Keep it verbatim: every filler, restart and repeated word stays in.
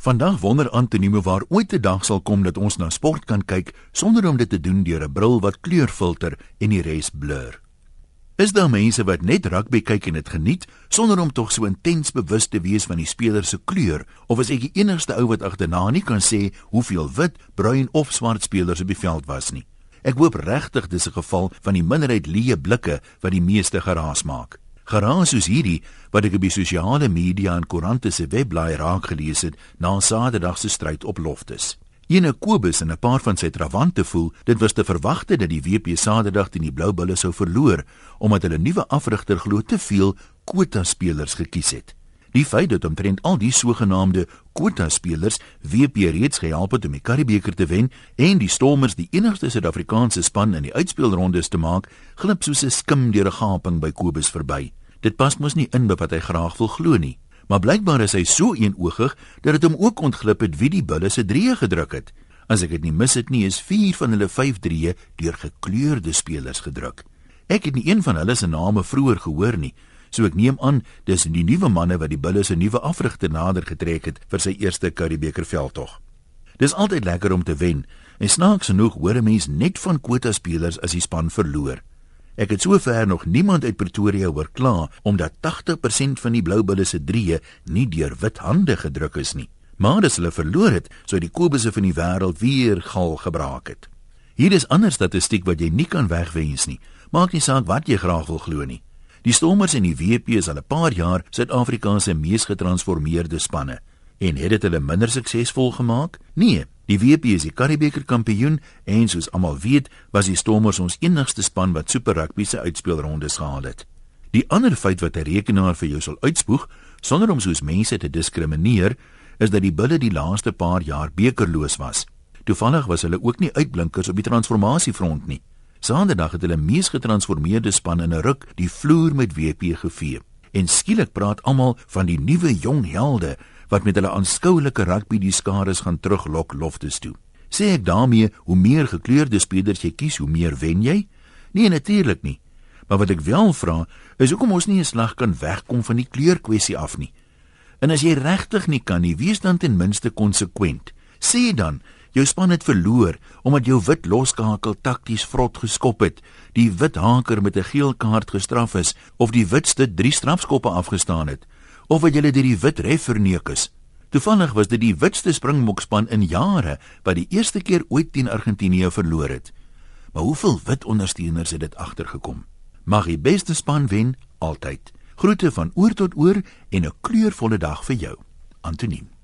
Vandaag wonder Antoniem waar ooit 'n dag sal kom dat ons na sport kan kyk sonder om dit te doen deur 'n bril wat kleur filter en die res blur. Is daar mense wat net rugby kyk en dit geniet sonder om tog so intens bewus te wees van die speler se kleur, of is ek die enigste ou wat agterna nie kan sê hoeveel wit, bruin of swart spelers op die veld was nie? Ek hoop regtig dis 'n geval van die minderheid leë blikke wat die meeste geraas maak. Geraas soos hierdie wat ek op die sosiale media en koerante se webblaai raak gelees het na Saterdag se stryd op loftes. Ene Kobus en 'n paar van sy trawante voel dit was te verwagte dat die W P Saterdag teen die Blou Bulle sou verloor omdat hulle nuwe afrigter glo te veel quotaspelers gekies het. Die feit dat omtrent al die sogenaamde quotaspelers W P reeds gehelp het om die Karibeker te wen en die Stormers die enigste Suid-Afrikaanse span in die uitspelrondes te maak, glip soos 'n skim deur 'n gaping by Kobus verby. Dit pas mos nie in by wat hy graag wil glo nie, maar blykbaar is hy so eenoogig dat dit hom ook ontglip het wie die Bulle se drieë gedruk het. As ek dit nie mis het nie, is vier van hulle vyf drieë deur gekleurde spelers gedruk. Ek het nie een van hulle se name vroeër gehoor nie, so ek neem aan dis die nuwe manne wat die Bulle se nuwe afrigter nader getrek het vir sy eerste Karibeker veldtog. Dis altyd lekker om te wen en snaaks genoeg hoor 'n mens net van quota spelers as die span verloor. Ek het sover nog niemand uit Pretoria hoor kla omdat tagtig persent van die Blou Bulle se drieë nie deur wit hande gedruk is nie. Maar as hulle verloor het, sou die Kobusse van die wêreld weer gal gebraak het. Hier is ander statistiek wat jy nie kan wegwens nie. Maak nie saak wat jy graag wil glo nie. Die Stormers en die W P is al 'n paar jaar Suid-Afrika se mees getransformeerde spanne. En het dit hulle minder suksesvol gemaak? Nee. Die W P is die Karibeker kampioen en soos almal weet, was die Stormers ons enigste span wat Super Rugby se uitspelrondes gehaal het. Die ander feit wat 'n rekenaar vir jou sal uitspoeg, sonder om soos mense te diskrimineer, is dat die Bulle die laaste paar jaar bekerloos was. Toevallig was hulle ook nie uitblinkers op die transformasiefront nie. Saterdag het hulle mees getransformeerde span in 'n ruk die vloer met W P gevee. En skielik praat almal van die nuwe jong helde wat met hulle aanskoulike rugby die skares gaan teruglok loftes toe. Sê ek daarmee, hoe meer gekleurde spelers jy kies, hoe meer wen jy? Nee, natuurlik nie. Maar wat ek wel vra, is hoekom ons nie 'n slag kan wegkom van die kleurkwessie af nie. En as jy regtig nie kan nie, wees dan ten minste konsekwent. Sê dan, jou span het verloor omdat jou wit loskakel takties vrot geskop het, die wit haker met 'n geel kaart gestraf is of die witste drie strafskoppe afgestaan het, of wat julle deur die wit ref verneuk is. Toevallig was dit die witste Springbokspan in jare wat die eerste keer ooit teen Argentinië verloor het. Maar hoeveel wit ondersteuners het dit agtergekom? Mag die beste span wen altyd. Groete van oor tot oor en 'n kleurvolle dag vir jou. Antoniem.